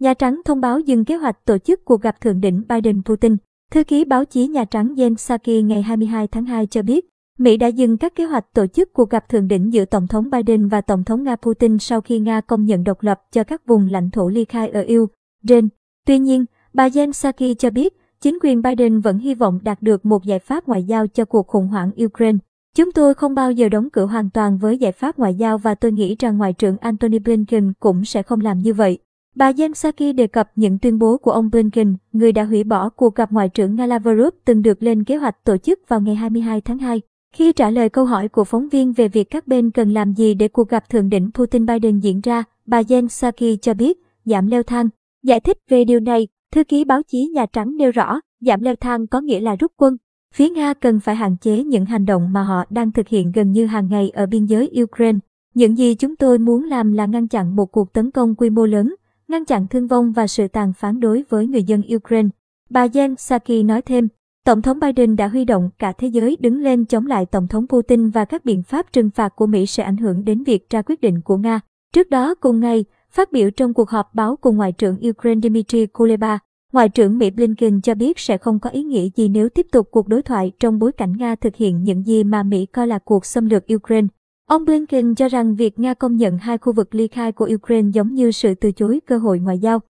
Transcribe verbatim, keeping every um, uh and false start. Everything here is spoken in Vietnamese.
Nhà Trắng thông báo dừng kế hoạch tổ chức cuộc gặp thượng đỉnh Biden-Putin. Thư ký báo chí Nhà Trắng Jen Psaki ngày hai mươi hai tháng hai cho biết, Mỹ đã dừng các kế hoạch tổ chức cuộc gặp thượng đỉnh giữa Tổng thống Biden và Tổng thống Nga Putin sau khi Nga công nhận độc lập cho các vùng lãnh thổ ly khai ở Ukraine. Tuy nhiên, bà Jen Psaki cho biết, chính quyền Biden vẫn hy vọng đạt được một giải pháp ngoại giao cho cuộc khủng hoảng Ukraine. Chúng tôi không bao giờ đóng cửa hoàn toàn với giải pháp ngoại giao và tôi nghĩ rằng Ngoại trưởng Antony Blinken cũng sẽ không làm như vậy. Bà Jen Psaki đề cập những tuyên bố của ông Blinken, người đã hủy bỏ cuộc gặp Ngoại trưởng Nga Lavrov từng được lên kế hoạch tổ chức vào ngày hai mươi hai tháng hai. Khi trả lời câu hỏi của phóng viên về việc các bên cần làm gì để cuộc gặp thượng đỉnh Putin-Biden diễn ra, bà Jen Psaki cho biết, giảm leo thang. Giải thích về điều này, thư ký báo chí Nhà Trắng nêu rõ, giảm leo thang có nghĩa là rút quân. Phía Nga cần phải hạn chế những hành động mà họ đang thực hiện gần như hàng ngày ở biên giới Ukraine. Những gì chúng tôi muốn làm là ngăn chặn một cuộc tấn công quy mô lớn, ngăn chặn thương vong và sự tàn phán đối với người dân Ukraine. Bà Jen Psaki nói thêm, Tổng thống Biden đã huy động cả thế giới đứng lên chống lại Tổng thống Putin và các biện pháp trừng phạt của Mỹ sẽ ảnh hưởng đến việc ra quyết định của Nga. Trước đó cùng ngày, phát biểu trong cuộc họp báo cùng Ngoại trưởng Ukraine Dmitry Kuleba, Ngoại trưởng Mỹ Blinken cho biết sẽ không có ý nghĩa gì nếu tiếp tục cuộc đối thoại trong bối cảnh Nga thực hiện những gì mà Mỹ coi là cuộc xâm lược Ukraine. Ông Blinken cho rằng việc Nga công nhận hai khu vực ly khai của Ukraine giống như sự từ chối cơ hội ngoại giao.